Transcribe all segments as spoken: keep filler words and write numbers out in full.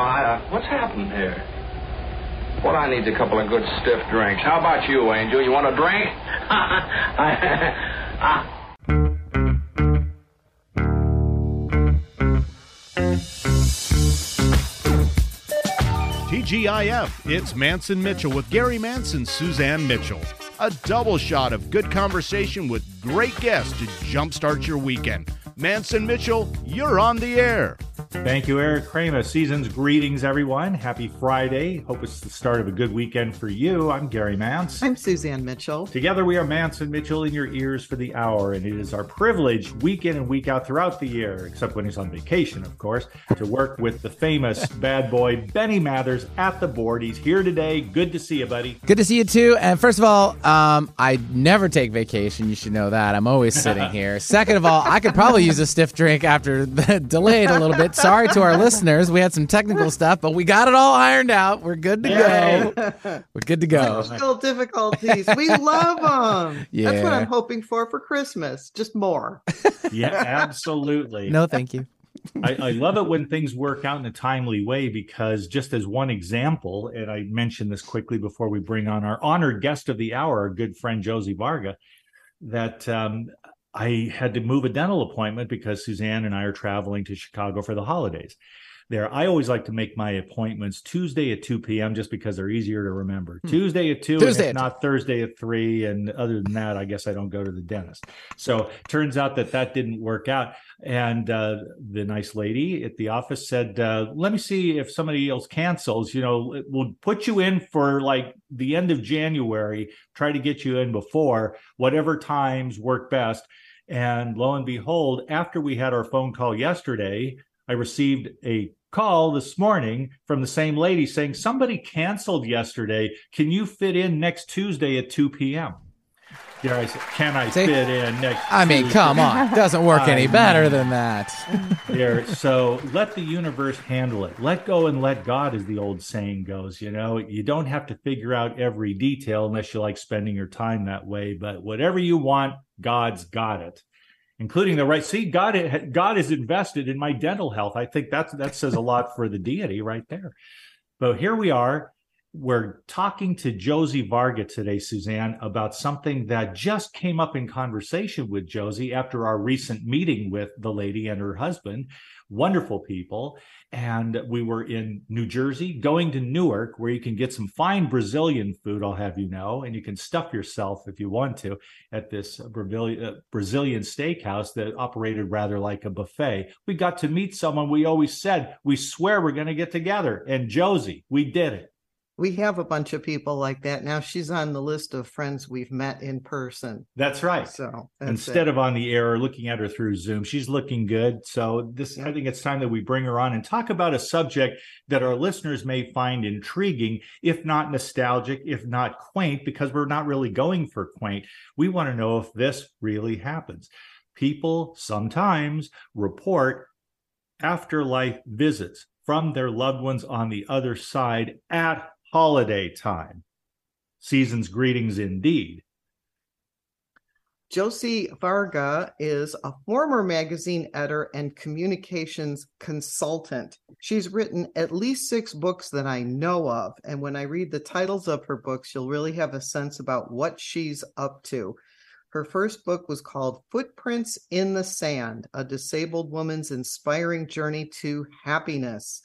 I, uh, what's happened here? What I need's a couple of good stiff drinks. How about you, Angel? You want a drink? I... T G I F, it's Mantz and Mitchell with Gary Mantz and Suzanne Mitchell. A double shot of good conversation with great guests to jumpstart your weekend. Mantz and Mitchell, you're on the air. Thank you, Eric Kramer. Season's greetings, everyone. Happy Friday. Hope it's the start of a good weekend for you. I'm Gary Mantz. I'm Suzanne Mitchell. Together we are Mantz and Mitchell in your ears for the hour, and it is our privilege, week in and week out throughout the year, except when he's on vacation, of course, to work with the famous bad boy Benny Mathers at the board. He's here today. Good to see you, buddy. Good to see you, too. And first of all, um, I never take vacation. You should know that. I'm always sitting here. Second of all, I could probably use a stiff drink after the delayed a little bit. Sorry to our listeners. We had some technical stuff, but we got it all ironed out. We're good to Yay. go. We're good to go. Technical difficulties. We love them. Yeah. That's what I'm hoping for for Christmas. Just more. Yeah, absolutely. No, thank you. I, I love it when things work out in a timely way, because just as one example, and I mentioned this quickly before we bring on our honored guest of the hour, our good friend Josie Varga, that um, I had to move a dental appointment because Suzanne and I are traveling to Chicago for the holidays. There, I always like to make my appointments Tuesday at two p.m. just because they're easier to remember. Hmm. Tuesday at two, Tuesday and at not two. Thursday at three. And other than that, I guess I don't go to the dentist. So turns out that that didn't work out. And uh, the nice lady at the office said, uh, let me see if somebody else cancels. You know, we'll put you in for like the end of January, try to get you in before, whatever times work best. And lo and behold, after we had our phone call yesterday, I received a call this morning from the same lady saying, somebody canceled yesterday. Can you fit in next Tuesday at two p.m.? Dare I say, can I See, fit in next I Tuesday? mean, come on. Doesn't work I any know. better than that. There, so let the universe handle it. Let go and let God, as the old saying goes. You know, you don't have to figure out every detail unless you like spending your time that way. But whatever you want, God's got it. Including the right. See, God, God is invested in my dental health. I think that's, that says a lot for the deity right there. But here we are. We're talking to Josie Varga today, Suzanne, about something that just came up in conversation with Josie after our recent meeting with the lady and her husband. Wonderful people. And we were in New Jersey, going to Newark, where you can get some fine Brazilian food, I'll have you know, and you can stuff yourself if you want to at this Brazilian steakhouse that operated rather like a buffet. We got to meet someone we always said, we swear we're going to get together. And Josie, we did it. We have a bunch of people like that. Now she's on the list of friends we've met in person. That's right. So that's instead it. of on the air or looking at her through Zoom, she's looking good. So this, yeah. I think it's time that we bring her on and talk about a subject that our listeners may find intriguing, if not nostalgic, if not quaint, because we're not really going for quaint. We want to know if this really happens. People sometimes report afterlife visits from their loved ones on the other side at holiday time. Season's greetings indeed. Josie Varga is a former magazine editor and communications consultant. She's written at least six books that I know of, and when I read the titles of her books, you'll really have a sense about what she's up to. Her first book was called Footprints in the Sand, A Disabled Woman's Inspiring Journey to Happiness.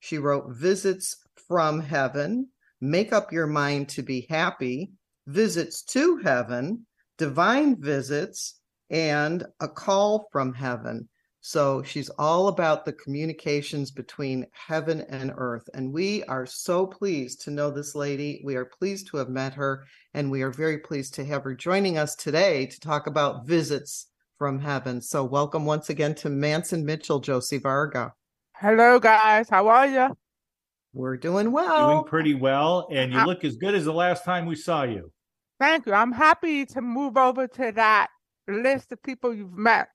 She wrote Visits from Heaven, Make Up Your Mind to Be Happy, Visits to Heaven, Divine Visits, and A Call from Heaven. So she's all about the communications between heaven and earth. And we are so pleased to know this lady. We are pleased to have met her, and we are very pleased to have her joining us today to talk about Visits from Heaven. So welcome once again to Mantz and Mitchell, Josie Varga. Hello, guys. How are you? We're doing well. Doing pretty well. And you look as good as the last time we saw you. Thank you. I'm happy to move over to that list of people you've met.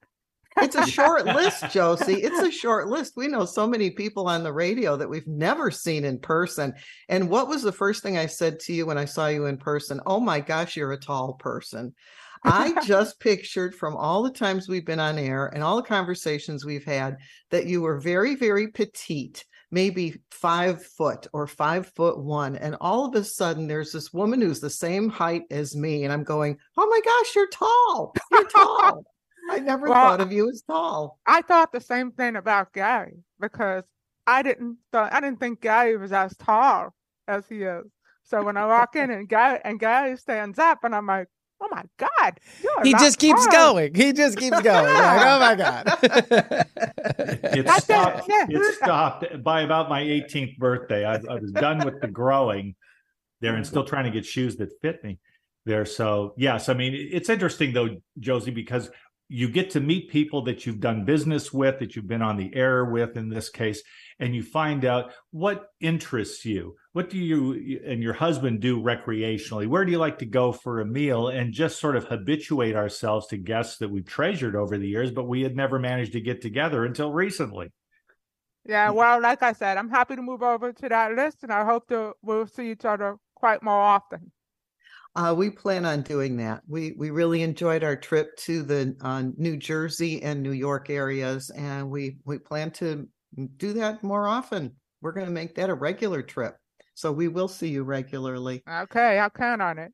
It's a short list, Josie. It's a short list. We know so many people on the radio that we've never seen in person. And what was the first thing I said to you when I saw you in person? Oh, my gosh, you're a tall person. I just pictured from all the times we've been on air and all the conversations we've had that you were very, very petite. maybe five foot or five foot one. And all of a sudden there's this woman who's the same height as me. And I'm going, oh my gosh, you're tall. You're tall. I never well, thought of you as tall. I thought the same thing about Gary, because I didn't thought I didn't think Gary was as tall as he is. So when I walk in and Gary and Gary stands up, and I'm like, oh my God. He just keeps tall. going. He just keeps going. Like, oh my God. It stopped, it stopped by about my eighteenth birthday. I, I was done with the growing there and still trying to get shoes that fit me there. So yes, I mean, it's interesting though, Josie, because you get to meet people that you've done business with, that you've been on the air with in this case, and you find out what interests you. What do you and your husband do recreationally? Where do you like to go for a meal? And just sort of habituate ourselves to guests that we've treasured over the years, but we had never managed to get together until recently. Yeah, well, like I said, I'm happy to move over to that list, and I hope that we'll see each other quite more often. Uh, we plan on doing that. We we really enjoyed our trip to the uh, New Jersey and New York areas, and we, we plan to do that more often. We're going to make that a regular trip, so we will see you regularly. Okay, I'll count on it.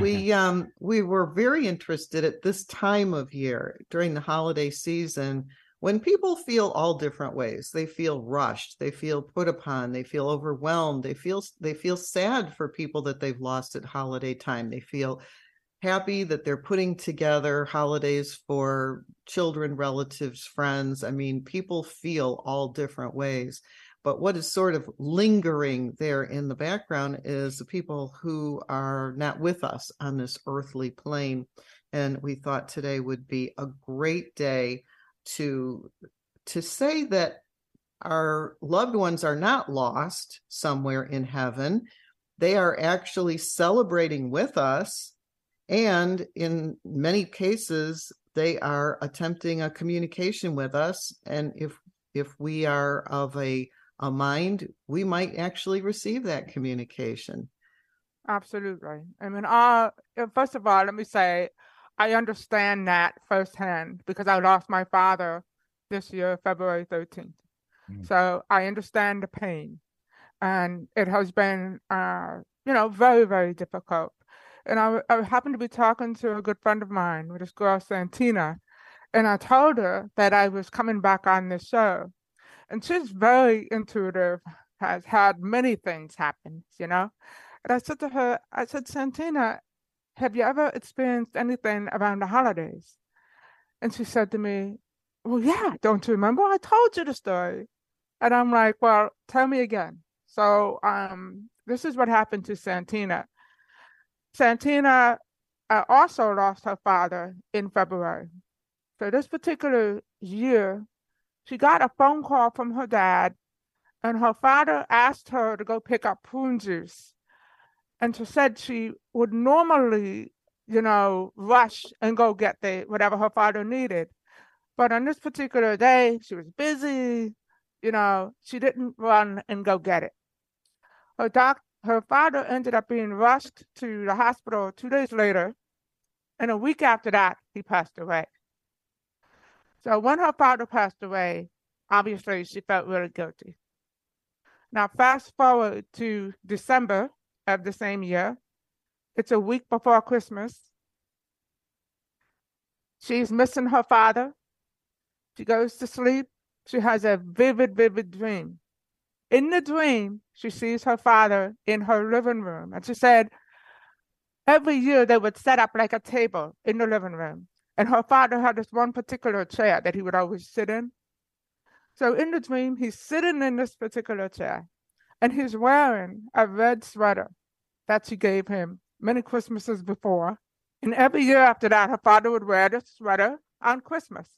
We um we were very interested at this time of year during the holiday season when people feel all different ways. They feel rushed. They feel put upon. They feel overwhelmed. They feel they feel sad for people that they've lost at holiday time. They feel happy that they're putting together holidays for children, relatives, friends. I mean, people feel all different ways. But what is sort of lingering there in the background is the people who are not with us on this earthly plane. And we thought today would be a great day to to say that our loved ones are not lost somewhere in heaven. They are actually celebrating with us. And in many cases, they are attempting a communication with us. And if if we are of a, a mind, we might actually receive that communication. Absolutely. I mean, uh, first of all, let me say, I understand that firsthand because I lost my father this year, February thirteenth. Mm. So I understand the pain. And it has been, uh, you know, very, very difficult. And I, I happened to be talking to a good friend of mine with this girl, Santina, and I told her that I was coming back on this show. And she's very intuitive, has had many things happen, you know. And I said to her, I said, Santina, have you ever experienced anything around the holidays? And she said to me, well, yeah, don't you remember? I told you the story. And I'm like, well, tell me again. So um, this is what happened to Santina. Santina uh, also lost her father in February. So this particular year, she got a phone call from her dad, and her father asked her to go pick up prune juice. And she said she would normally, you know, rush and go get the whatever her father needed. But on this particular day, she was busy, you know, she didn't run and go get it. Her doctor Her father ended up being rushed to the hospital two days later, and a week after that, he passed away. So when her father passed away, obviously she felt really guilty. Now fast forward to December of the same year. It's a week before Christmas. She's missing her father. She goes to sleep. She has a vivid, vivid dream. In the dream, she sees her father in her living room. And she said every year they would set up like a table in the living room. And her father had this one particular chair that he would always sit in. So in the dream, he's sitting in this particular chair. And he's wearing a red sweater that she gave him many Christmases before. And every year after that, her father would wear this sweater on Christmas.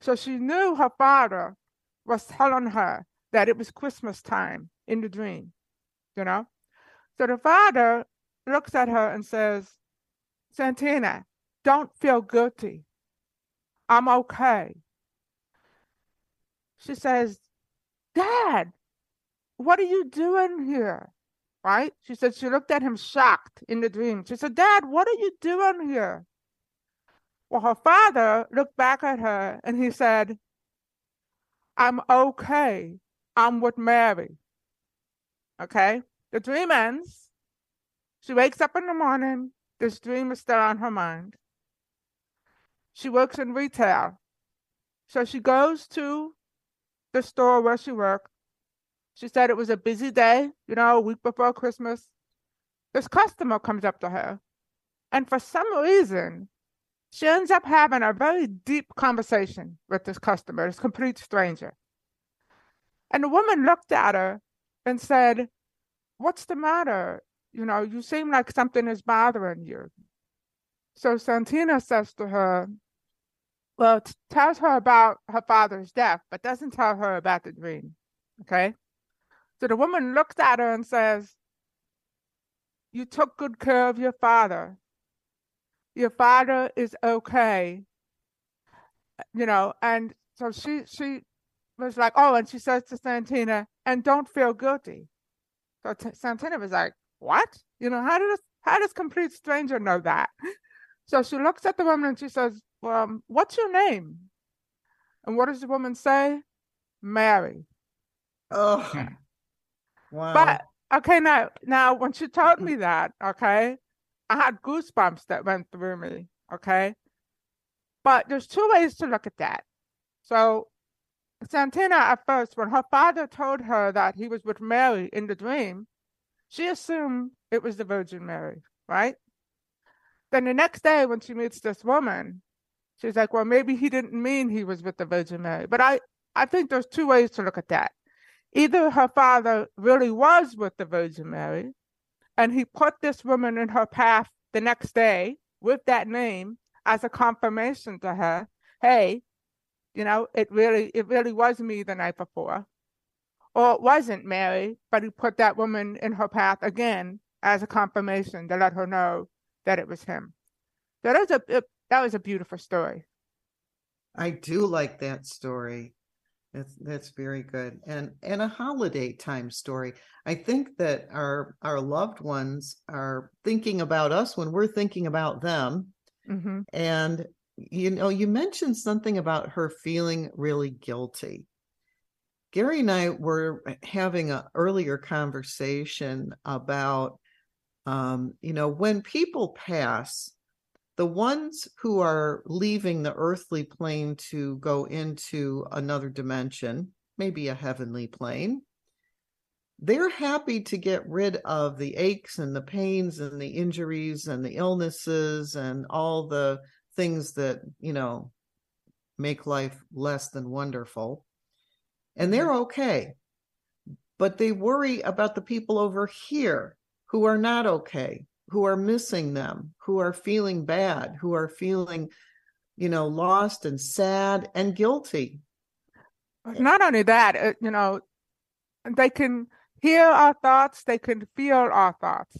So she knew her father was telling her that it was Christmas time in the dream, you know? So the father looks at her and says, Santina, don't feel guilty. I'm okay. She says, Dad, what are you doing here? Right? She said, she looked at him shocked in the dream. She said, Dad, what are you doing here? Well, her father looked back at her and he said, I'm okay. I'm with Mary. Okay? The dream ends. She wakes up in the morning. This dream is still on her mind. She works in retail. So she goes to the store where she worked. She said it was a busy day, you know, a week before Christmas. This customer comes up to her. And for some reason, she ends up having a very deep conversation with this customer, this complete stranger. And the woman looked at her and said, "What's the matter? You know, you seem like something is bothering you." So Santina says to her, well, t- tells her about her father's death, but doesn't tell her about the dream, okay? So the woman looks at her and says, "You took good care of your father. Your father is okay." You know, and so she, she was like, oh, and she says to Santina, "And don't feel guilty." So t- Santina was like, "What? You know, how does how does complete stranger know that?" So she looks at the woman and she says, "Well, what's your name?" And what does the woman say? "Mary." Oh, wow. But okay, now now when she told me that, okay, I had goosebumps that went through me. Okay, but there's two ways to look at that. So Santina, at first, when her father told her that he was with Mary in the dream, she assumed it was the Virgin Mary, right? Then the next day when she meets this woman, she's like, well, maybe he didn't mean he was with the Virgin Mary. But I, I think there's two ways to look at that. Either her father really was with the Virgin Mary, and he put this woman in her path the next day with that name as a confirmation to her, hey, you know, it really it really was me the night before. Or it wasn't Mary, but he put that woman in her path again as a confirmation to let her know that it was him. So that was a, it, that was a beautiful story. I do like that story. That's that's very good. And and a holiday time story. I think that our our loved ones are thinking about us when we're thinking about them. Mm-hmm. And, you know, you mentioned something about her feeling really guilty. Gary and I were having an earlier conversation about, um, you know, when people pass, the ones who are leaving the earthly plane to go into another dimension, maybe a heavenly plane, they're happy to get rid of the aches and the pains and the injuries and the illnesses and all the things that, you know, make life less than wonderful. And they're okay, but they worry about the people over here who are not okay, who are missing them, who are feeling bad, who are feeling, you know, lost and sad and guilty. Not only that, you know, they can hear our thoughts, they can feel our thoughts.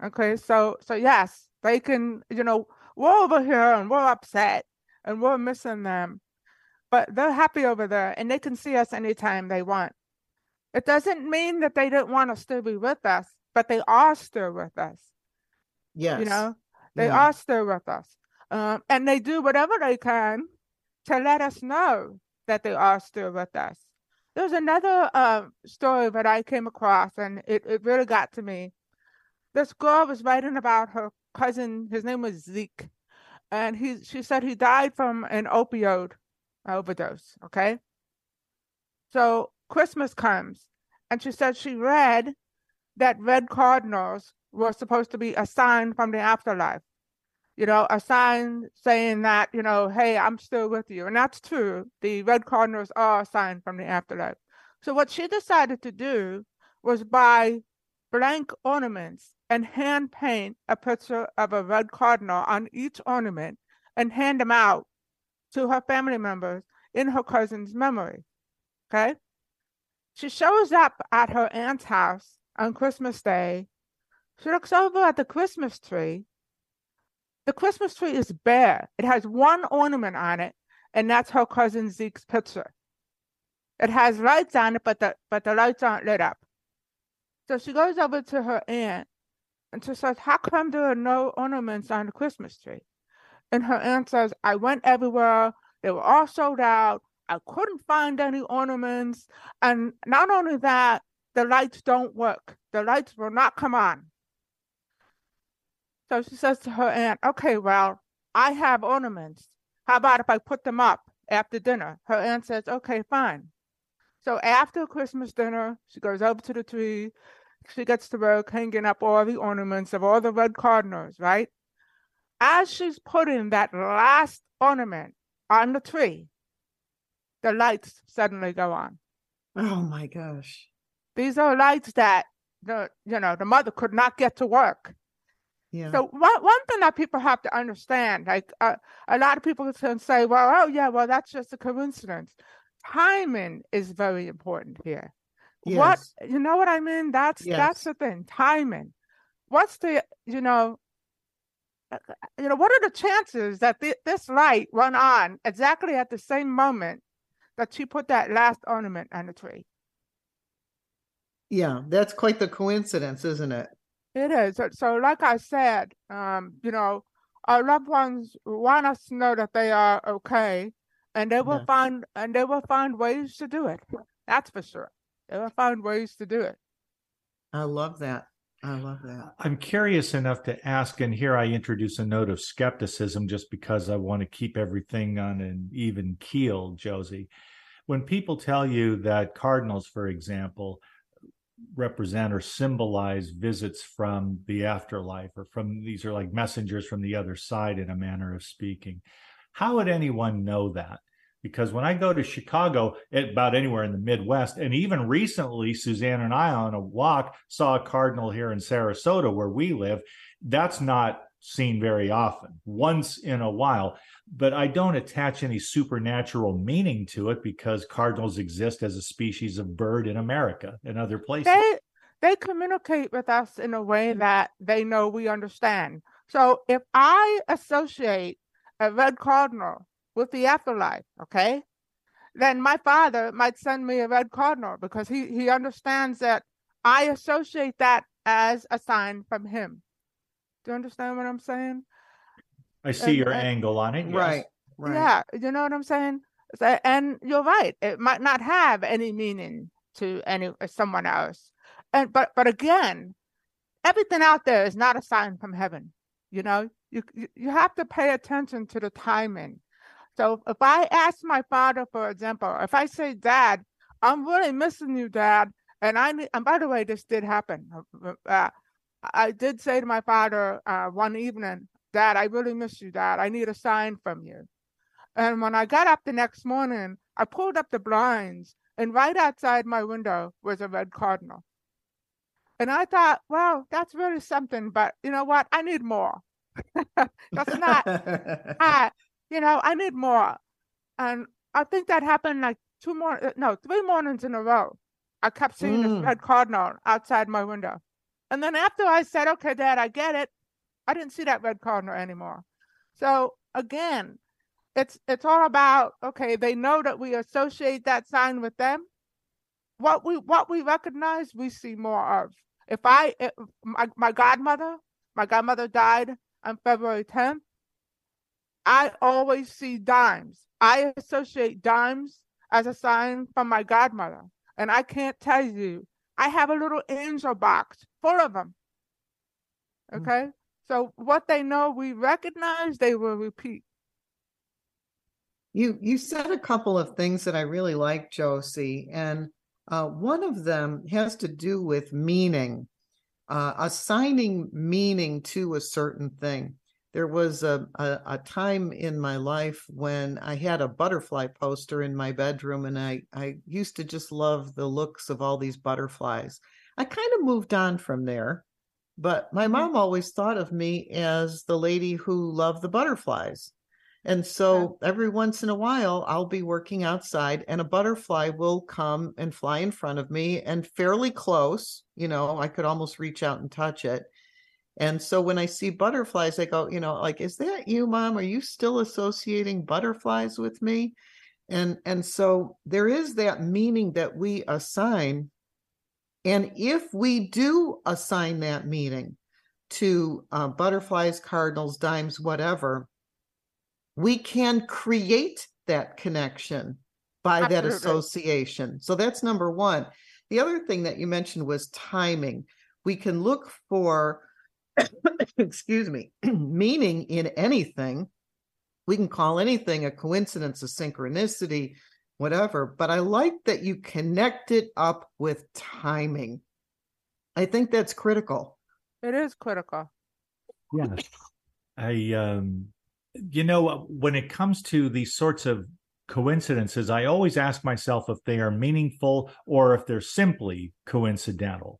Okay, so so yes, they can, you know, we're over here and we're upset and we're missing them. But they're happy over there, and they can see us anytime they want. It doesn't mean that they don't want to still be with us, but they are still with us. Yes. You know, they yeah. are still with us. Um, and they do whatever they can to let us know that they are still with us. There's another uh, story that I came across, and it, it really got to me. This girl was writing about her cousin. His name was Zeke. And he, she said he died from an opioid overdose. Okay, so Christmas comes, and she said she read that red cardinals were supposed to be a sign from the afterlife, you know, a sign saying that, you know, hey, I'm still with you. And that's true, the red cardinals are a sign from the afterlife. So what she decided to do was buy blank ornaments and hand paint a picture of a red cardinal on each ornament and hand them out to her family members in her cousin's memory, okay? She shows up at her aunt's house on Christmas Day. She looks over at the Christmas tree. The Christmas tree is bare. It has one ornament on it, and that's her cousin Zeke's picture. It has lights on it, but the, but the lights aren't lit up. So she goes over to her aunt, and she says, "How come there are no ornaments on the Christmas tree?" And her aunt says, "I went everywhere. They were all sold out. I couldn't find any ornaments. And not only that, the lights don't work. The lights will not come on. So she says to her aunt, okay, well, I have ornaments. How about if I put them up after dinner? Her aunt says, okay, fine. So after Christmas dinner, she goes over to the tree. She gets to work hanging up all the ornaments of all the red cardinals, right? As she's putting that last ornament on the tree, the lights suddenly go on. Oh, my gosh. These are lights that, the you know, the mother could not get to work. Yeah. So one, one thing that people have to understand, like uh, a lot of people can say, well, oh, yeah, well, that's just a coincidence. Timing is very important here. Yes. What, you know what I mean? That's yes. that's the thing, timing. What's the, you know, you know, what are the chances that th- this light went on exactly at the same moment that she put that last ornament on the tree? Yeah, that's quite the coincidence, isn't it? It is. So, so like I said, um, you know, our loved ones want us to know that they are okay, and they will yeah. find and they will find ways to do it. That's for sure. They will find ways to do it. I love that. I love that. I'm curious enough to ask, and here I introduce a note of skepticism just because I want to keep everything on an even keel, Josie. When people tell you that cardinals, for example, represent or symbolize visits from the afterlife, or from these are like messengers from the other side in a manner of speaking, how would anyone know that? Because when I go to Chicago, about anywhere in the Midwest, and even recently, Suzanne and I on a walk saw a cardinal here in Sarasota where we live. That's not seen very often, once in a while. But I don't attach any supernatural meaning to it because cardinals exist as a species of bird in America and other places. They, they communicate with us in a way that they know we understand. So if I associate a red cardinal with the afterlife, okay, then my father might send me a red cardinal because he, he understands that I associate that as a sign from him. Do you understand what I'm saying? I see and, your and, angle on it. Yes. Right, right. Yeah, you know what I'm saying? And you're right. It might not have any meaning to any someone else. And but but again, everything out there is not a sign from heaven. You know, you you have to pay attention to the timing. So if I ask my father, for example, if I say, Dad, I'm really missing you, Dad. And I and by the way, this did happen. Uh, I did say to my father uh, one evening, Dad, I really miss you, Dad. I need a sign from you. And when I got up the next morning, I pulled up the blinds, and right outside my window was a red cardinal. And I thought, well, that's really something. But you know what? I need more. That's not... I, You know, I need more. And I think that happened like two more, no, three mornings in a row. I kept seeing mm. this red cardinal outside my window. And then after I said, okay, Dad, I get it, I didn't see that red cardinal anymore. So again, it's it's all about, okay, they know that we associate that sign with them. What we what we recognize, we see more of. If I, if my, my godmother, my godmother died on February tenth. I always see dimes. I associate dimes as a sign from my godmother. And I can't tell you, I have a little angel box full of them. Okay? Mm. So what they know we recognize, they will repeat. You you said a couple of things that I really like, Josie. And uh, one of them has to do with meaning, uh, assigning meaning to a certain thing. There was a, a, a time in my life when I had a butterfly poster in my bedroom, and I, I used to just love the looks of all these butterflies. I kind of moved on from there, but my mom always thought of me as the lady who loved the butterflies. And so every once in a while, I'll be working outside and a butterfly will come and fly in front of me, and fairly close, you know, I could almost reach out and touch it. And so when I see butterflies, I go, you know, like, is that you, Mom? Are you still associating butterflies with me? And and so there is that meaning that we assign. And if we do assign that meaning to uh, butterflies, cardinals, dimes, whatever, we can create that connection by Absolutely. That association. So that's number one. The other thing that you mentioned was timing. We can look for, excuse me, meaning in anything. We can call anything a coincidence, a synchronicity, whatever. But I like that you connect it up with timing. I think that's critical. It is critical. Yeah. I, um, you know, when it comes to these sorts of coincidences, I always ask myself if they are meaningful or if they're simply coincidental.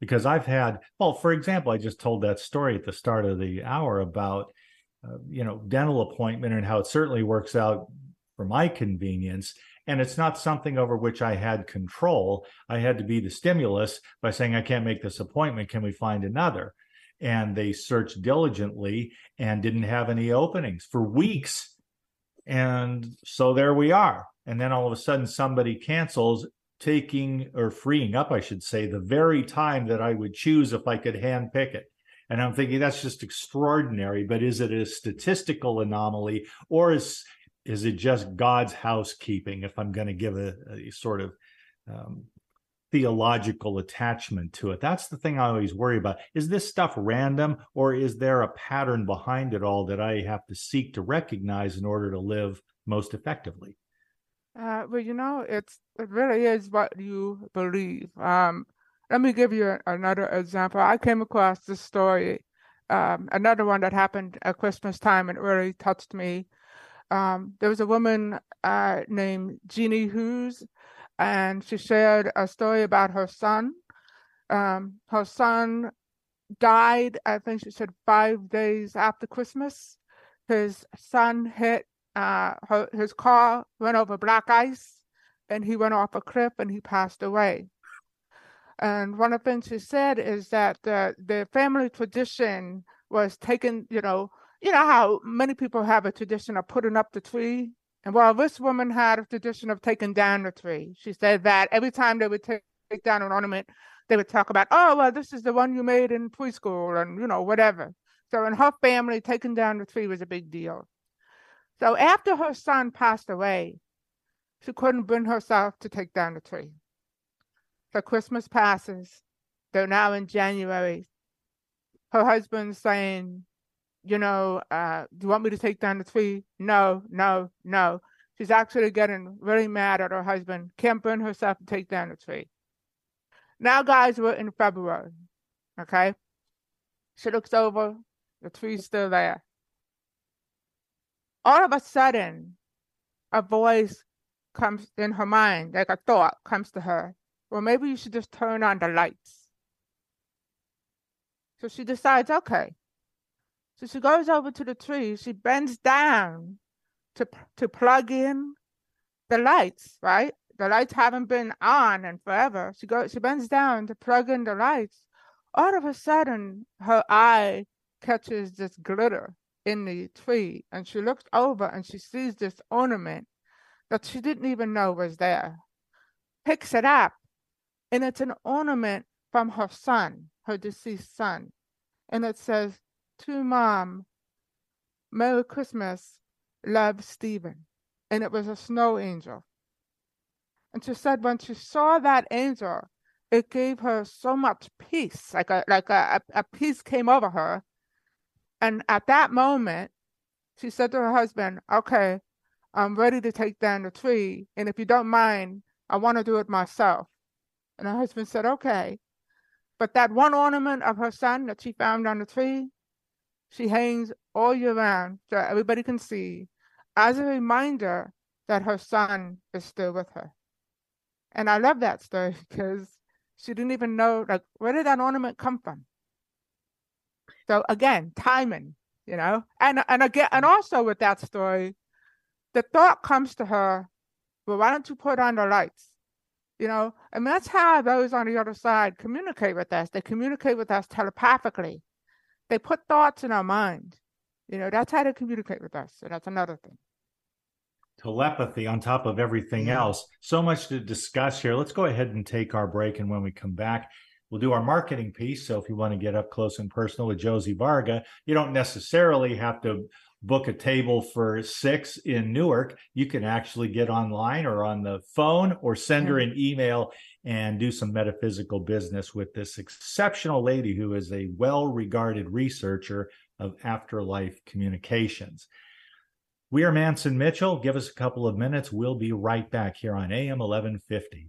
Because I've had, well, for example, I just told that story at the start of the hour about, uh, you know, dental appointment and how it certainly works out for my convenience. And it's not something over which I had control. I had to be the stimulus by saying, I can't make this appointment. Can we find another? And they searched diligently and didn't have any openings for weeks. And so there we are. And then all of a sudden somebody cancels, taking or freeing up, I should say, the very time that I would choose if I could hand pick it. And I'm thinking that's just extraordinary. But is it a statistical anomaly, or is is it just God's housekeeping, if I'm going to give a, a sort of um, theological attachment to it? That's the thing I always worry about. Is this stuff random, or is there a pattern behind it all that I have to seek to recognize in order to live most effectively? Uh, well, you know, it's it really is what you believe. Um, let me give you another example. I came across this story, um, another one that happened at Christmas time and really touched me. Um, there was a woman uh, named Jeannie Hughes, and she shared a story about her son. Um, her son died, I think she said, five days after Christmas. His son hit uh, her, his car, went over black ice, and he went off a cliff, and he passed away. And one of the things she said is that uh, the family tradition was taken, you know, you know how many people have a tradition of putting up the tree? And while this woman had a tradition of taking down the tree, she said that every time they would take down an ornament, they would talk about, oh, well, this is the one you made in preschool and, you know, whatever. So in her family, taking down the tree was a big deal. So after her son passed away, she couldn't bring herself to take down the tree. So Christmas passes. They're now in January. Her husband's saying, you know, uh, do you want me to take down the tree? No, no, no. She's actually getting really mad at her husband. Can't bring herself to take down the tree. Now, guys, we're in February, okay? She looks over. The tree's still there. All of a sudden, a voice comes in her mind, like a thought comes to her. Well, maybe you should just turn on the lights. So she decides, okay. So she goes over to the tree. She bends down to to plug in the lights, right? The lights haven't been on in forever. She goes, she bends down to plug in the lights. All of a sudden, her eye catches this glitter in the tree, and she looks over and she sees this ornament that she didn't even know was there. Picks it up, and it's an ornament from her son, her deceased son, and it says, "To Mom, Merry Christmas, love, Stephen." And it was a snow angel. And she said when she saw that angel, it gave her so much peace, like a like a, a peace came over her. And at that moment, she said to her husband, okay, I'm ready to take down the tree. And if you don't mind, I want to do it myself. And her husband said, okay. But that one ornament of her son that she found on the tree, she hangs all year round so everybody can see, as a reminder that her son is still with her. And I love that story because she didn't even know, like, where did that ornament come from? So again, timing, you know, and and again, and also with that story, the thought comes to her, well, why don't you put on the lights? You know, and that's how those on the other side communicate with us. They communicate with us telepathically. They put thoughts in our mind. You know, that's how they communicate with us. So that's another thing. Telepathy on top of everything yeah. else. So much to discuss here. Let's go ahead and take our break. And when we come back, We'll do our marketing piece. So if you want to get up close and personal with Josie Varga, you don't necessarily have to book a table for six in Newark. You can actually get online or on the phone or send her an email and do some metaphysical business with this exceptional lady who is a well-regarded researcher of afterlife communications. We are Mantz and Mitchell. Give us a couple of minutes. We'll be right back here on A M eleven fifty.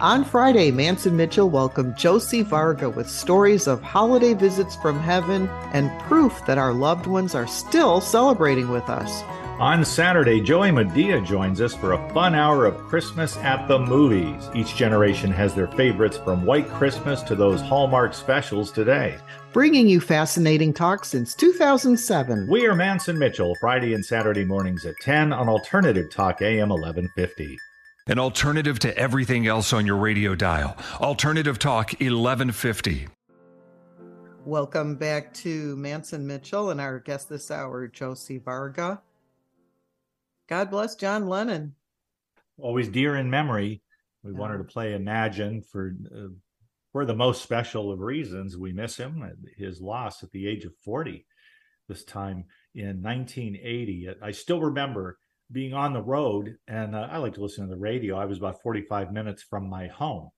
On Friday, Mantz and Mitchell welcome Josie Varga with stories of holiday visits from heaven and proof that our loved ones are still celebrating with us. On Saturday, Joey Medea joins us for a fun hour of Christmas at the movies. Each generation has their favorites from White Christmas to those Hallmark specials today. Bringing you fascinating talk since two thousand seven. We are Mantz and Mitchell, Friday and Saturday mornings at ten on Alternative Talk A M eleven fifty. An alternative to everything else on your radio dial. Alternative Talk eleven fifty. Welcome back to Mantz and Mitchell and our guest this hour, Josie Varga. God bless John Lennon. Always dear in memory. We yeah. wanted to play Imagine for, uh, for the most special of reasons. We miss him. His loss at the age of forty, this time in nineteen eighty. I still remember being on the road, and uh, I like to listen to the radio. I was about forty-five minutes from my home,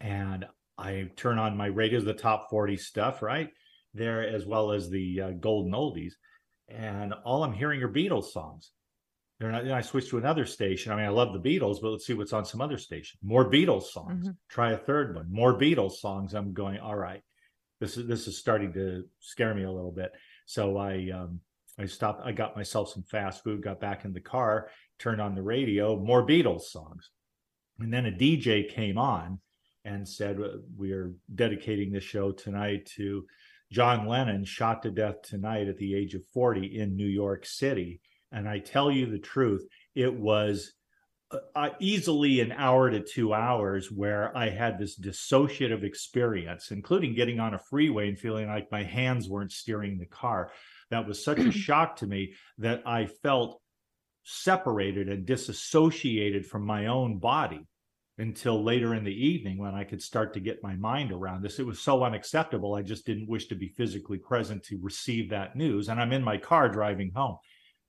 and I turn on my radio, the top forty stuff, right, there, as well as the uh, golden oldies, and all I'm hearing are Beatles songs. They're not, then I switch to another station. I mean, I love the Beatles, but let's see what's on some other station. More Beatles songs. Mm-hmm. Try a third one. More Beatles songs. I'm going, all right, this is this is starting to scare me a little bit. So I... um I stopped, I got myself some fast food, got back in the car, turned on the radio, more Beatles songs. And then a D J came on and said, we are dedicating the show tonight to John Lennon, shot to death tonight at the age of forty in New York City. And I tell you the truth, it was uh, easily an hour to two hours where I had this dissociative experience, including getting on a freeway and feeling like my hands weren't steering the car. That was such a shock to me that I felt separated and disassociated from my own body until later in the evening when I could start to get my mind around this. It was so unacceptable. I just didn't wish to be physically present to receive that news. And I'm in my car driving home.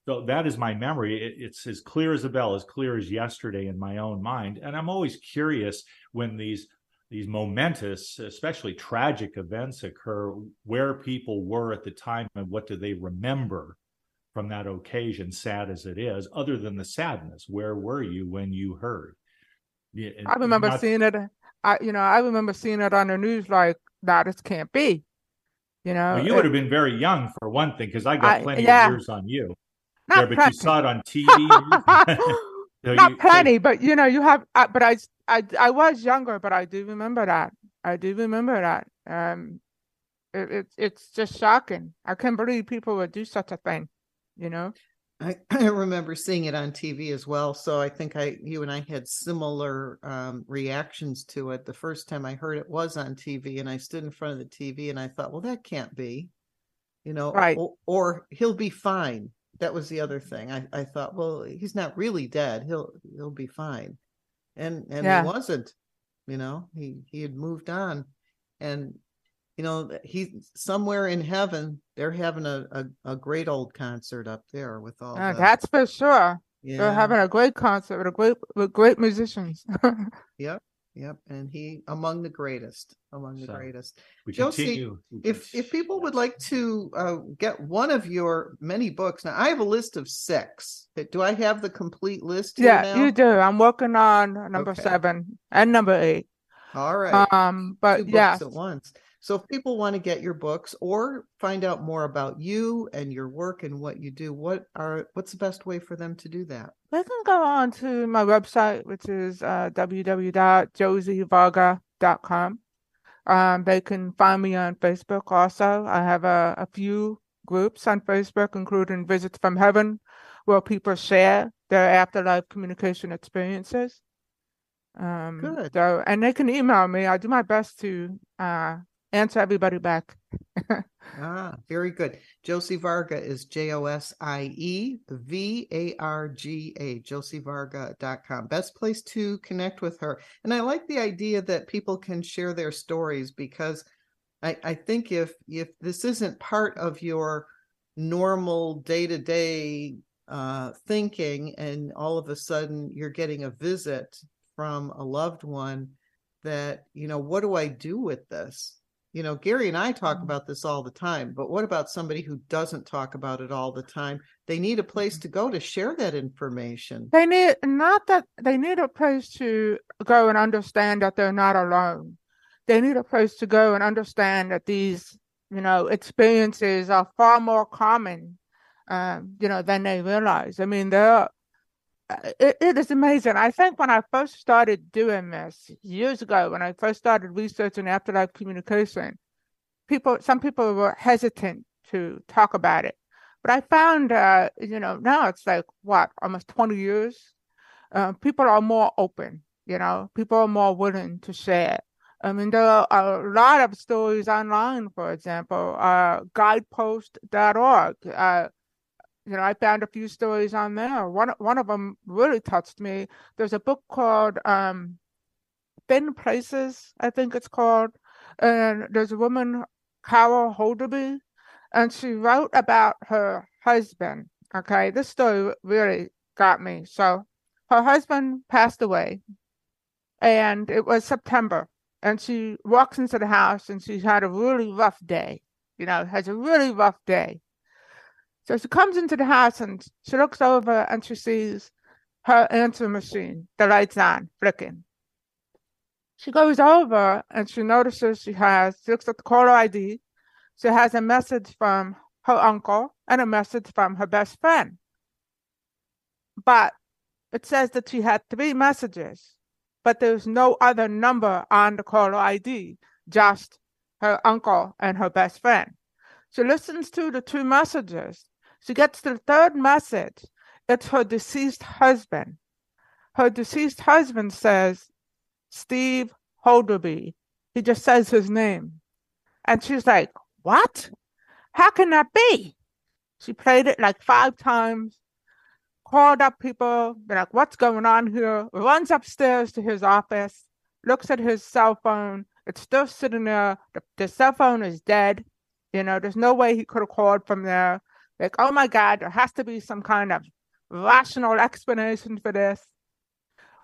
So that is my memory. It, it's as clear as a bell, as clear as yesterday in my own mind. And I'm always curious when these these momentous, especially tragic events occur, where people were at the time and what do they remember from that occasion, sad as it is, other than the sadness. Where were you when you heard? It, I remember not... seeing it. I, you know, I remember seeing it on the news like, nah, this can't be, you know. Well, you it, would have been very young for one thing, because I got I, plenty yeah. of years on you. Not there, but practicing. You saw it on T V. No, Not you, plenty, like, but you know, you have. Uh, but I, I, I was younger, but I do remember that. I do remember that. Um, it, it it's just shocking. I can't believe people would do such a thing. You know, I, I remember seeing it on T V as well. So I think I, you and I had similar um, reactions to it. The first time I heard it was on T V, and I stood in front of the T V, and I thought, well, that can't be. You know, right. or, or he'll be fine. That was the other thing. I, I thought, well, he's not really dead. He'll he'll be fine. And and yeah. he wasn't, you know, he, he had moved on. And, you know, he somewhere in heaven, they're having a, a, a great old concert up there with all uh, the, that's for sure. Yeah. They're having a great concert with a great with great musicians. Yep. Yep. And he among the greatest, among the so, greatest. Josie, continue. if if people would like to uh, get one of your many books. Now, I have a list of six. Do I have the complete list? Yeah, here now? You do. I'm working on number okay. seven and number eight. All right. Um, but Two books yeah. at once. So if people want to get your books or find out more about you and your work and what you do, what are what's the best way for them to do that? They can go on to my website, which is uh, w w w dot josie varga dot com. Um, they can find me on Facebook also. I have a, a few groups on Facebook, including Visits from Heaven, where people share their afterlife communication experiences. Um, Good. So, and they can email me. I do my best to uh, answer everybody back. Ah, very good. Josie Varga is J O S I E V A R G A, josie varga dot com. Best place to connect with her. And I like the idea that people can share their stories, because I, I think if if this isn't part of your normal day-to-day uh, thinking, and all of a sudden you're getting a visit from a loved one, that, you know, what do I do with this? You know, Gary and I talk about this all the time, but what about somebody who doesn't talk about it all the time? They need a place to go to share that information. They need not that they need a place to go and understand that they're not alone. They need a place to go and understand that these, you know, experiences are far more common, uh, you know, than they realize. I mean, they're It, it is amazing. I think when I first started doing this years ago, when I first started researching afterlife communication, people, some people were hesitant to talk about it. But I found, uh, you know, now it's like, what, almost twenty years? Uh, people are more open, you know, people are more willing to share. I mean, there are a lot of stories online, for example, uh, guidepost dot org. Uh, You know, I found a few stories on there. One one of them really touched me. There's a book called um, Thin Places, I think it's called. And there's a woman, Carol Holderby, and she wrote about her husband. Okay, this story really got me. So her husband passed away, and it was September. And she walks into the house, and she's had a really rough day. You know, has a really rough day. So she comes into the house and she looks over and she sees her answering machine, the light's on, flicking. She goes over and she notices she has, she looks at the caller I D. She has a message from her uncle and a message from her best friend. But it says that she had three messages, but there's no other number on the caller I D, just her uncle and her best friend. She listens to the two messages. She gets the third message. It's her deceased husband. Her deceased husband says, Steve Holderby. He just says his name. And she's like, what? How can that be? She played it like five times, called up people, been like, what's going on here? Runs upstairs to his office, looks at his cell phone. It's still sitting there. The, the cell phone is dead. You know, there's no way he could have called from there. Like, oh, my God, there has to be some kind of rational explanation for this.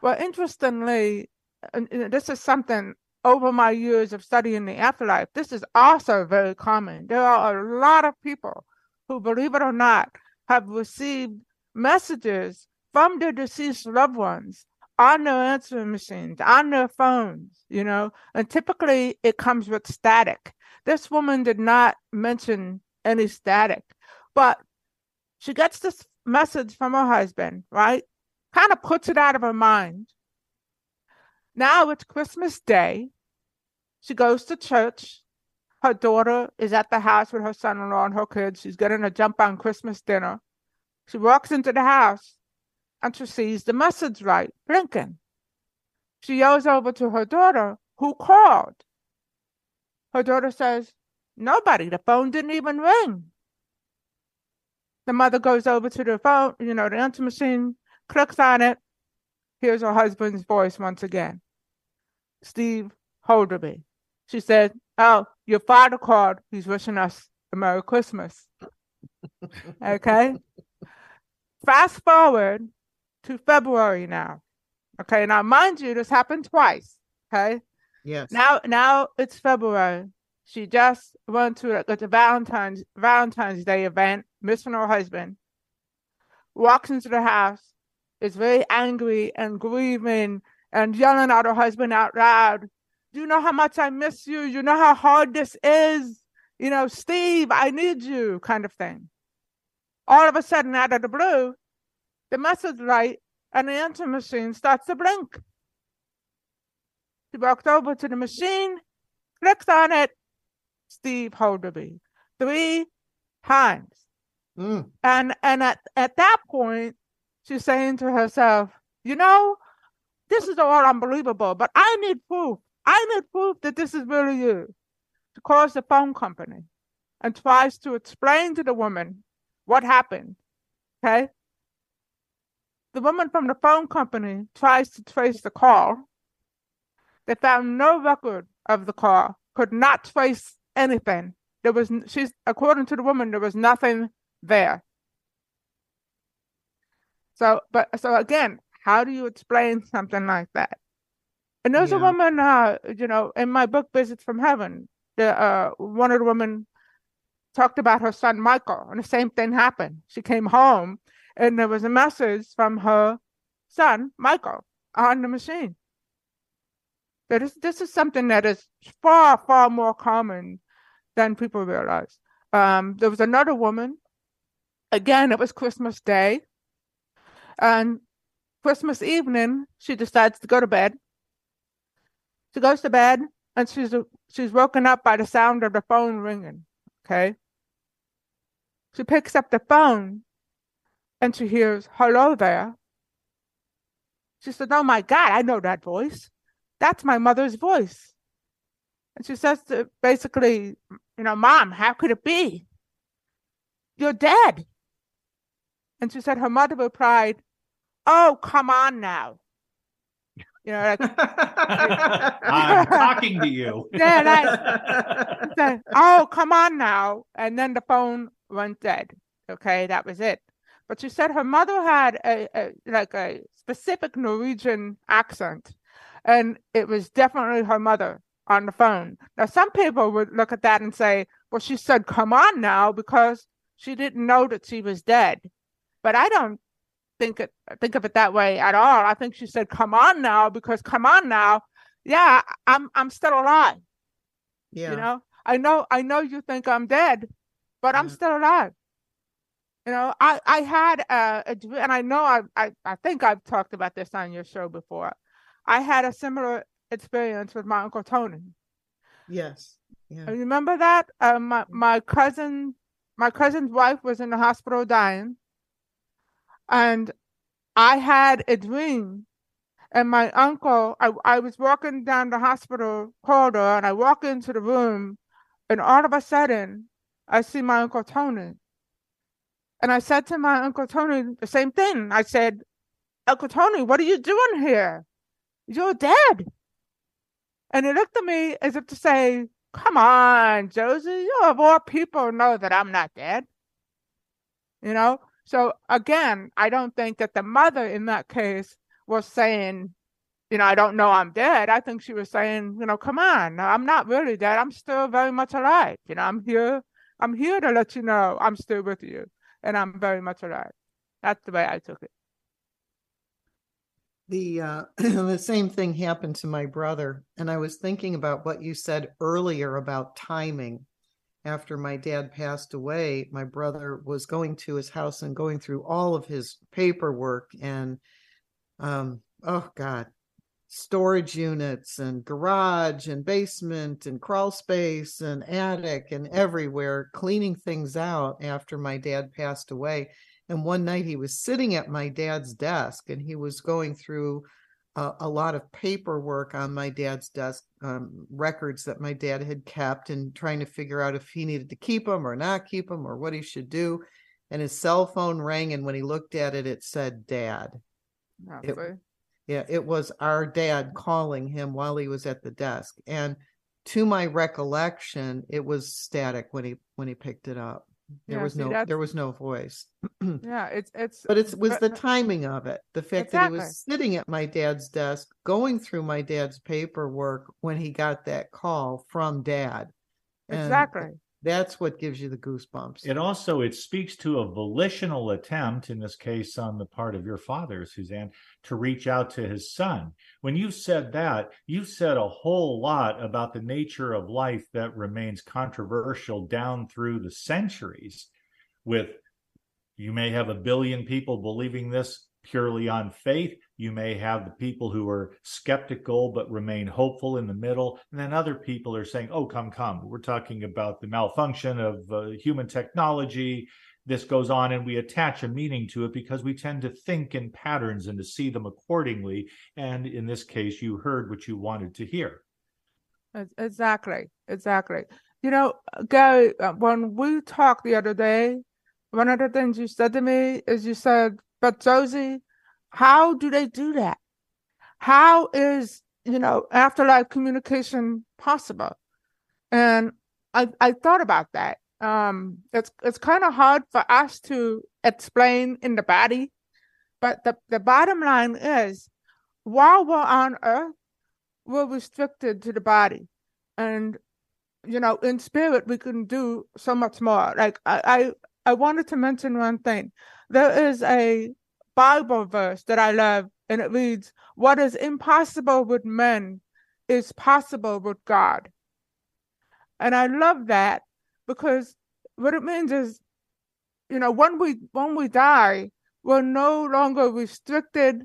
Well, interestingly, and, and this is something over my years of studying the afterlife. This is also very common. There are a lot of people who, believe it or not, have received messages from their deceased loved ones on their answering machines, on their phones, you know, and typically it comes with static. This woman did not mention any static, but she gets this message from her husband, right? kind of puts it out of her mind. Now it's Christmas Day. She goes to church. Her daughter is at the house with her son-in-law and her kids. She's getting a jump on Christmas dinner. She walks into the house and she sees the message light blinking. She yells over to her daughter, who called. Her daughter says, nobody, the phone didn't even ring. The mother goes over to the phone, you know, the answer machine, clicks on it. Here's her husband's voice once again. Steve Holderby. She said, oh, your father called. He's wishing us a Merry Christmas. Okay? Fast forward to February now. Okay, now mind you, this happened twice. Okay? Yes. Now now it's February. She just went to like, the Valentine's Valentine's Day event, missing her husband, walks into the house, is very angry and grieving and yelling at her husband out loud. You know how much I miss you. You know how hard this is. You know, Steve, I need you, kind of thing. All of a sudden, out of the blue, the message light and the answer machine starts to blink. She walked over to the machine, clicks on it, Steve Holderby, three times. Mm. And and at, at that point, she's saying to herself, you know, this is all unbelievable, but I need proof. I need proof that this is really you. She calls the phone company and tries to explain to the woman what happened, okay? The woman from the phone company tries to trace the call. They found no record of the call, could not trace anything. There was, she's, according to the woman, there was nothing there. So, but, so again, how do you explain something like that? And there's yeah. a woman, uh, you know, in my book, Visits from Heaven, the, uh, one of the women talked about her son, Michael, and the same thing happened. She came home, and there was a message from her son, Michael, on the machine. So this, this is something that is far, far more common than people realize. Um, there was another woman. Again, it was Christmas Day. And Christmas evening, she decides to go to bed. She goes to bed, and she's she's woken up by the sound of the phone ringing, okay? She picks up the phone, and she hears, hello there. She said, oh, my God, I know that voice. That's my mother's voice. And she says to basically, you know, Mom, how could it be? You're dead. And she said her mother replied, oh, come on now. You know, like, I'm talking to you. Yeah, like, like, oh, come on now. And then the phone went dead. Okay, that was it. But she said her mother had a, a like a specific Norwegian accent, and it was definitely her mother on the phone. Now, some people would look at that and say, well, she said, come on now, because she didn't know that she was dead. But I don't think it, think of it that way at all. I think she said, come on now, because come on now. Yeah, I'm I'm still alive. Yeah. You know, I know I know you think I'm dead, but yeah. I'm still alive. You know, I, I had a, a and I know I, I I think I've talked about this on your show before. I had a similar experience with my Uncle Tony. Yes. Yeah. Remember that? Uh, my my cousin my cousin's wife was in the hospital dying. And I had a dream, and my uncle, I, I was walking down the hospital corridor, and I walk into the room, and all of a sudden, I see my Uncle Tony. And I said to my Uncle Tony the same thing. I said, Uncle Tony, what are you doing here? You're dead. And he looked at me as if to say, come on, Josie, you of all people know that I'm not dead. You know? So, again, I don't think that the mother in that case was saying, you know, I don't know I'm dead. I think she was saying, you know, come on, I'm not really dead. I'm still very much alive. You know, I'm here. I'm here to let you know I'm still with you and I'm very much alive. That's the way I took it. The, uh, the same thing happened to my brother. And I was thinking about what you said earlier about timing. After my dad passed away, my brother was going to his house and going through all of his paperwork and um, oh God, storage units and garage and basement and crawl space and attic and everywhere, cleaning things out after my dad passed away. And one night he was sitting at my dad's desk and he was going through a, a lot of paperwork on my dad's desk, um, records that my dad had kept, and trying to figure out if he needed to keep them or not keep them or what he should do. And his cell phone rang, and when he looked at it, it said Dad. It, yeah, it was our dad calling him while he was at the desk. And to my recollection, it was static when he when he picked it up. There yeah, was see, no there was no voice. Yeah, it's it's but it was the timing of it. The fact exactly. that he was sitting at my dad's desk going through my dad's paperwork when he got that call from Dad. And exactly. That's what gives you the goosebumps. It also, it speaks to a volitional attempt, in this case, on the part of your father, Suzanne, to reach out to his son. When you said that, you said a whole lot about the nature of life that remains controversial down through the centuries, with, you may have a billion people believing this purely on faith. You may have the people who are skeptical but remain hopeful in the middle. And then other people are saying, oh, come, come. We're talking about the malfunction of uh, human technology. This goes on, and we attach a meaning to it because we tend to think in patterns and to see them accordingly. And in this case, you heard what you wanted to hear. Exactly. Exactly. You know, Gary, when we talked the other day, one of the things you said to me is you said, but Josie, how do they do that? How is, you know, afterlife communication possible? And I, I thought about that. Um, it's it's kind of hard for us to explain in the body, but the, the bottom line is, while we're on earth, we're restricted to the body. And, you know, in spirit, we can do so much more. Like, I, I, I wanted to mention one thing. There is a Bible verse that I love, and it reads, what is impossible with men is possible with God. And I love that, because what it means is, you know, when we when we die, we're no longer restricted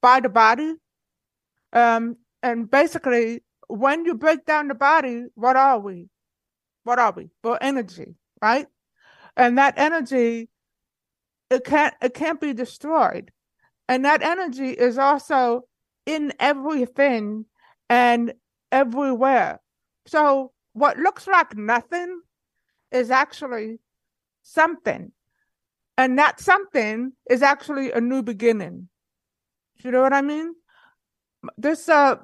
by the body. Um, and basically, when you break down the body, what are we? What are we? We're energy, right? And that energy, It can't it can't be destroyed. And that energy is also in everything and everywhere. So what looks like nothing is actually something. And that something is actually a new beginning. You know what I mean? This uh,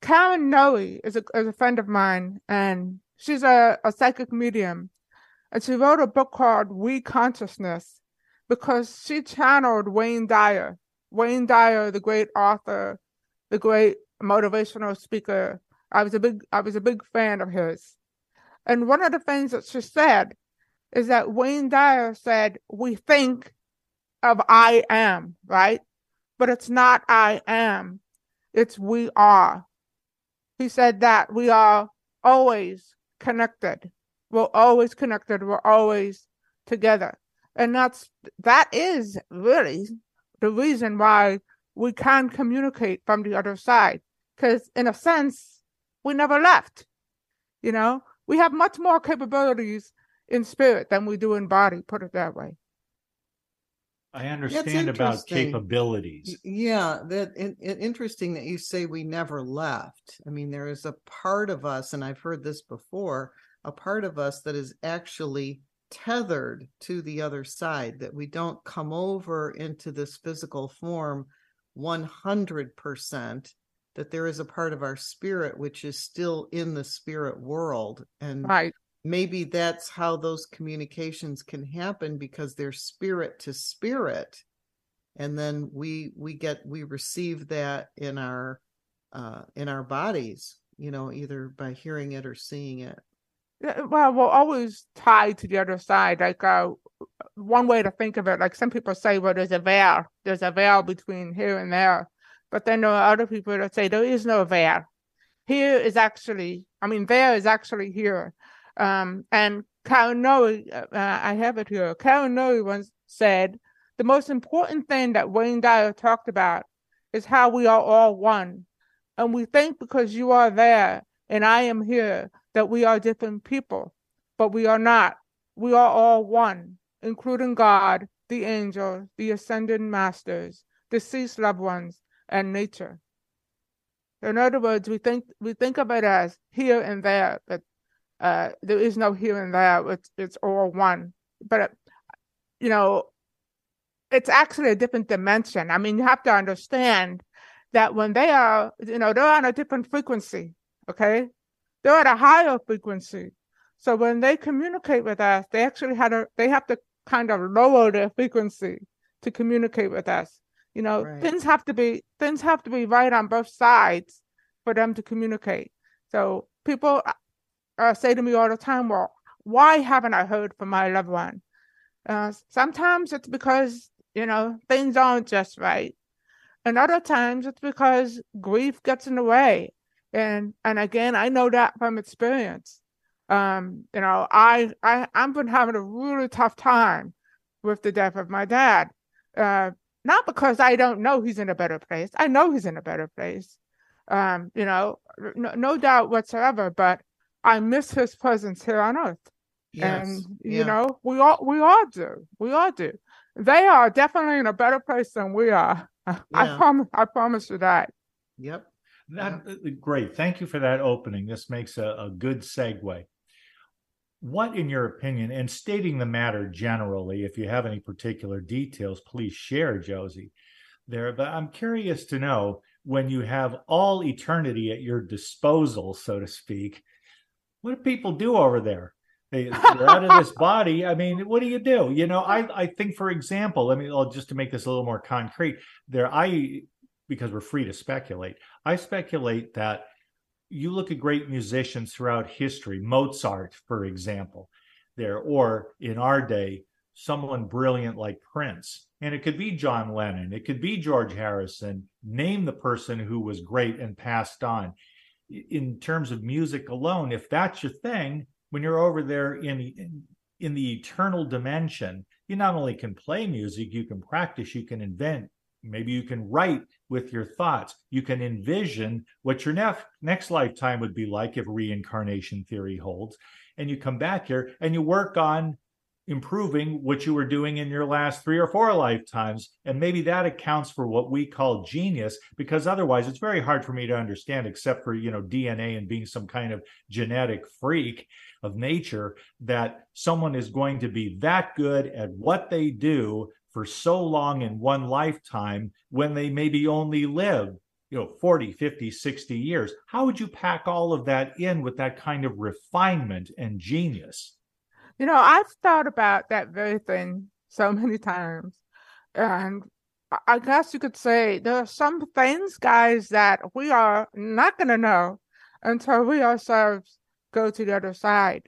Karen Noe is a, is a friend of mine, and she's a, a psychic medium. And she wrote a book called We Consciousness, because she channeled Wayne Dyer, Wayne Dyer, the great author, the great motivational speaker. I was a big, I was a big fan of his. And one of the things that she said is that Wayne Dyer said, we think of I am, right? But it's not I am, it's we are. He said that we are always connected. We're always connected. We're always together. And that's that is really the reason why we can communicate from the other side, because in a sense, we never left. You know, we have much more capabilities in spirit than we do in body, put it that way. I understand about capabilities. Yeah, that it, it, interesting that you say we never left. I mean, there is a part of us, and I've heard this before, a part of us that is actually tethered to the other side, that we don't come over into this physical form one hundred percent, that there is a part of our spirit which is still in the spirit world. And right. Maybe that's how those communications can happen, because they're spirit to spirit. And then we, we get, we receive that in our, uh, in our bodies, you know, either by hearing it or seeing it. Well, we're always tied to the other side. Like uh, one way to think of it, like some people say, well, there's a veil. There's a veil between here and there. But then there are other people that say there is no veil. Here is actually, I mean, there is actually here. Um, and Karen Noe, uh, I have it here. Karen Noe once said, the most important thing that Wayne Dyer talked about is how we are all one. And we think because you are there and I am here that we are different people, but we are not. We are all one, including God, the angels, the ascended masters, deceased loved ones, and nature. In other words, we think we think of it as here and there, but uh, there is no here and there. It's, it's all one. But, you know, it's actually a different dimension. I mean, you have to understand that when they are, you know, they're on a different frequency, okay? They're at a higher frequency. So when they communicate with us, they actually had a, they have to kind of lower their frequency to communicate with us. You know, right. things have to be, things have to be right on both sides for them to communicate. So people uh, say to me all the time, well, why haven't I heard from my loved one? Uh, sometimes it's because, you know, things aren't just right. And other times it's because grief gets in the way. And, and again, I know that from experience. Um, you know, I, I, I've been having a really tough time with the death of my dad. Uh, not because I don't know he's in a better place. I know he's in a better place. Um, you know, no, no doubt whatsoever, but I miss his presence here on earth. Yes. And, you yeah. know, we all, we all do. We all do. They are definitely in a better place than we are. Yeah. I promise, I promise you that. Yep. That, yeah. Great. Thank you for that opening. This makes a, a good segue. What, in your opinion, and stating the matter generally, if you have any particular details, please share, Josie, there. But I'm curious to know, when you have all eternity at your disposal, so to speak, what do people do over there? They, they're out of this body. I mean, what do you do? You know, I, I think, for example, I mean, I'll, just to make this a little more concrete, there, I, because we're free to speculate, I speculate that you look at great musicians throughout history, Mozart, for example, there, or in our day, someone brilliant like Prince. And it could be John Lennon. It could be George Harrison. Name the person who was great and passed on. In terms of music alone, if that's your thing, when you're over there in, in the eternal dimension, you not only can play music, you can practice, you can invent. Maybe you can write with your thoughts. You can envision what your nef- next lifetime would be like if reincarnation theory holds. And you come back here and you work on improving what you were doing in your last three or four lifetimes. And maybe that accounts for what we call genius, because otherwise it's very hard for me to understand, except for, you know, D N A and being some kind of genetic freak of nature, that someone is going to be that good at what they do for so long in one lifetime when they maybe only live, you know, forty, fifty, sixty years. How would you pack all of that in with that kind of refinement and genius? You know, I've thought about that very thing so many times. And I guess you could say there are some things, guys, that we are not going to know until we ourselves go to the other side.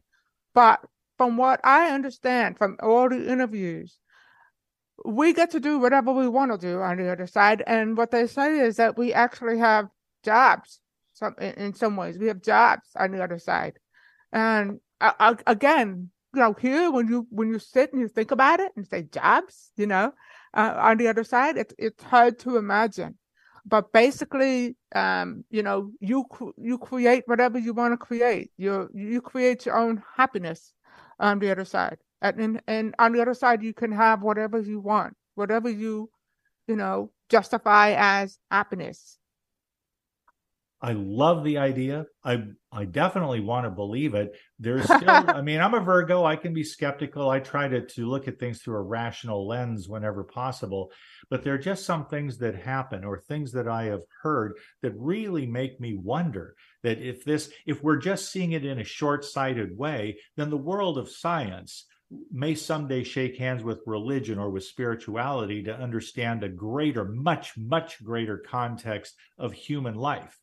But from what I understand from all the interviews, we get to do whatever we want to do on the other side. And what they say is that we actually have jobs. Some, in some ways, we have jobs on the other side. And uh, again, you know, here, when you when you sit and you think about it and say jobs, you know, uh, on the other side, it's it's hard to imagine. But basically, um, you know, you you create whatever you want to create. You you create your own happiness on the other side. And, and on the other side, you can have whatever you want, whatever you, you know, justify as happiness. I love the idea. I I definitely want to believe it. There's still, I mean, I'm a Virgo. I can be skeptical. I try to, to look at things through a rational lens whenever possible. But there are just some things that happen, or things that I have heard, that really make me wonder that if this, if we're just seeing it in a short-sighted way, then the world of science may someday shake hands with religion or with spirituality to understand a greater, much, much greater context of human life,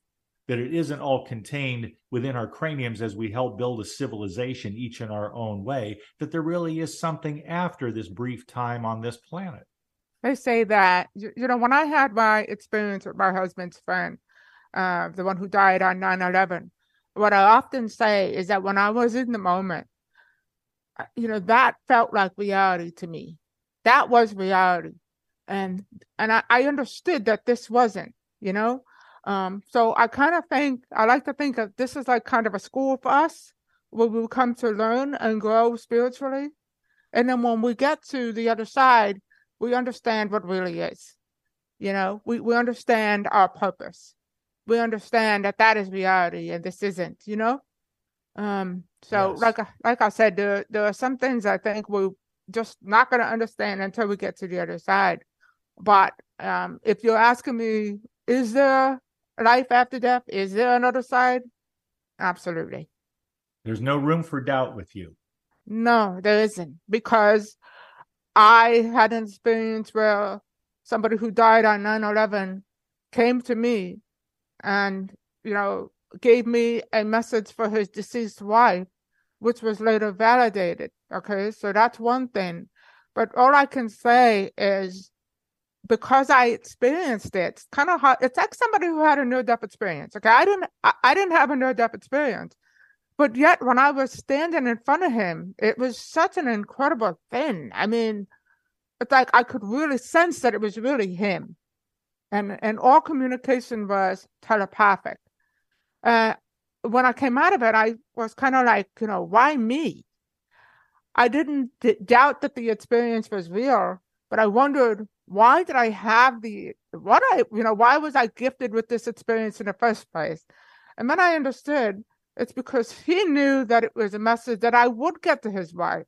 that it isn't all contained within our craniums as we help build a civilization each in our own way, that there really is something after this brief time on this planet. They say that, you know, when I had my experience with my husband's friend, uh, the one who died on nine eleven, what I often say is that when I was in the moment, you know, that felt like reality to me. That was reality. And and I, I understood that this wasn't, you know. Um, so I kind of think, I like to think of this as like kind of a school for us, where we come to learn and grow spiritually. And then when we get to the other side, we understand what really is. You know, we, we understand our purpose. We understand that that is reality and this isn't, you know. Um, so yes. like, like I said, there, there are some things I think we're just not going to understand until we get to the other side. But um, if you're asking me, is there life after death? Is there another side? Absolutely. There's no room for doubt with you. No, there isn't, because I had an experience where somebody who died on nine eleven came to me and, you know, gave me a message for his deceased wife, which was later validated. Okay, so that's one thing. But all I can say is, because I experienced it, it's kind of hard. It's like somebody who had a near-death experience. Okay, I didn't. I, I didn't have a near-death experience. But yet, when I was standing in front of him, it was such an incredible thing. I mean, it's like I could really sense that it was really him. And and all communication was telepathic. Uh, when I came out of it, I was kind of like, you know, why me? I didn't d- doubt that the experience was real, but I wondered, why did I have the, what I, you know, why was I gifted with this experience in the first place? And then I understood, it's because he knew that it was a message that I would get to his wife.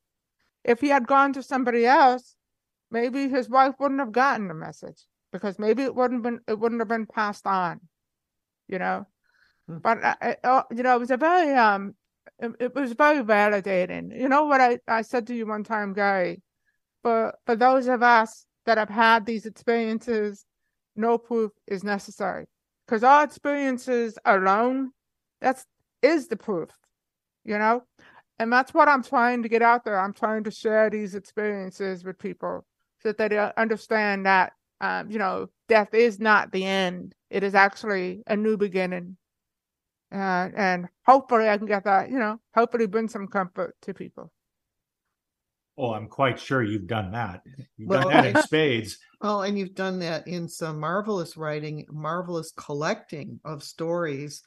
If he had gone to somebody else, maybe his wife wouldn't have gotten the message, because maybe it wouldn't been it wouldn't have been passed on, you know. Mm-hmm. But I, I, you know, it was a very um, it, it was very validating. You know what I, I said to you one time, Gary, for for those of us that have had these experiences, no proof is necessary, because our experiences alone, that's is the proof, you know? And that's what I'm trying to get out there. I'm trying to share these experiences with people so that they understand that, um, you know, death is not the end. It is actually a new beginning. Uh, and hopefully I can get that, you know, hopefully bring some comfort to people. Oh, I'm quite sure you've done that. You've well, done that in spades. Well, and you've done that in some marvelous writing, marvelous collecting of stories.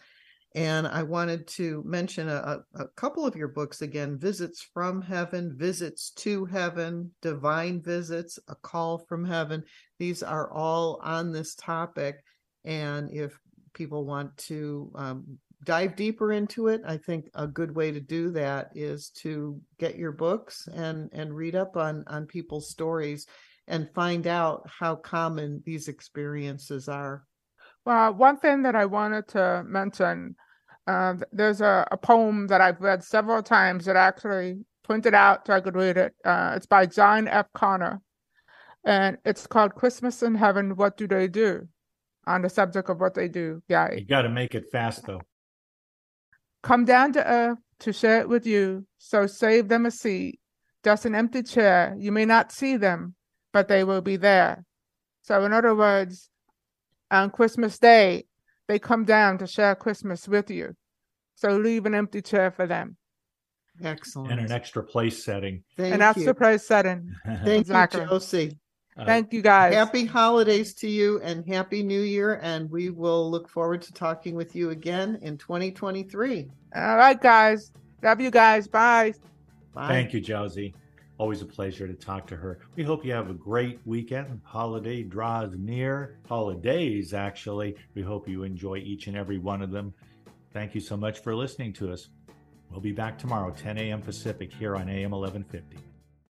And I wanted to mention a, a couple of your books again, Visits from Heaven, Visits to Heaven, Divine Visits, A Call from Heaven. These are all on this topic. And if people want to um, dive deeper into it, I think a good way to do that is to get your books and, and read up on, on people's stories and find out how common these experiences are. Well, one thing that I wanted to mention, Uh, there's a, a poem that I've read several times that I actually printed out so I could read it. Uh, it's by John F. Connor, and it's called Christmas in Heaven, What Do They Do? On the subject of what they do. Yeah, you got to make it fast, though. Come down to earth to share it with you, so save them a seat, just an empty chair. You may not see them, but they will be there. So in other words, on Christmas Day, they come down to share Christmas with you. So leave an empty chair for them. Excellent. And an extra place setting. Thank an you. extra place setting. Thank exactly. you, Josie. Uh, Thank you, guys. Happy holidays to you and Happy New Year. And we will look forward to talking with you again in twenty twenty-three. All right, guys. Love you guys. Bye. Bye. Thank you, Josie. Always a pleasure to talk to her. We hope you have a great weekend. Holiday draws near. Holidays, actually. We hope you enjoy each and every one of them. Thank you so much for listening to us. We'll be back tomorrow, ten a.m. Pacific, here on A M eleven fifty.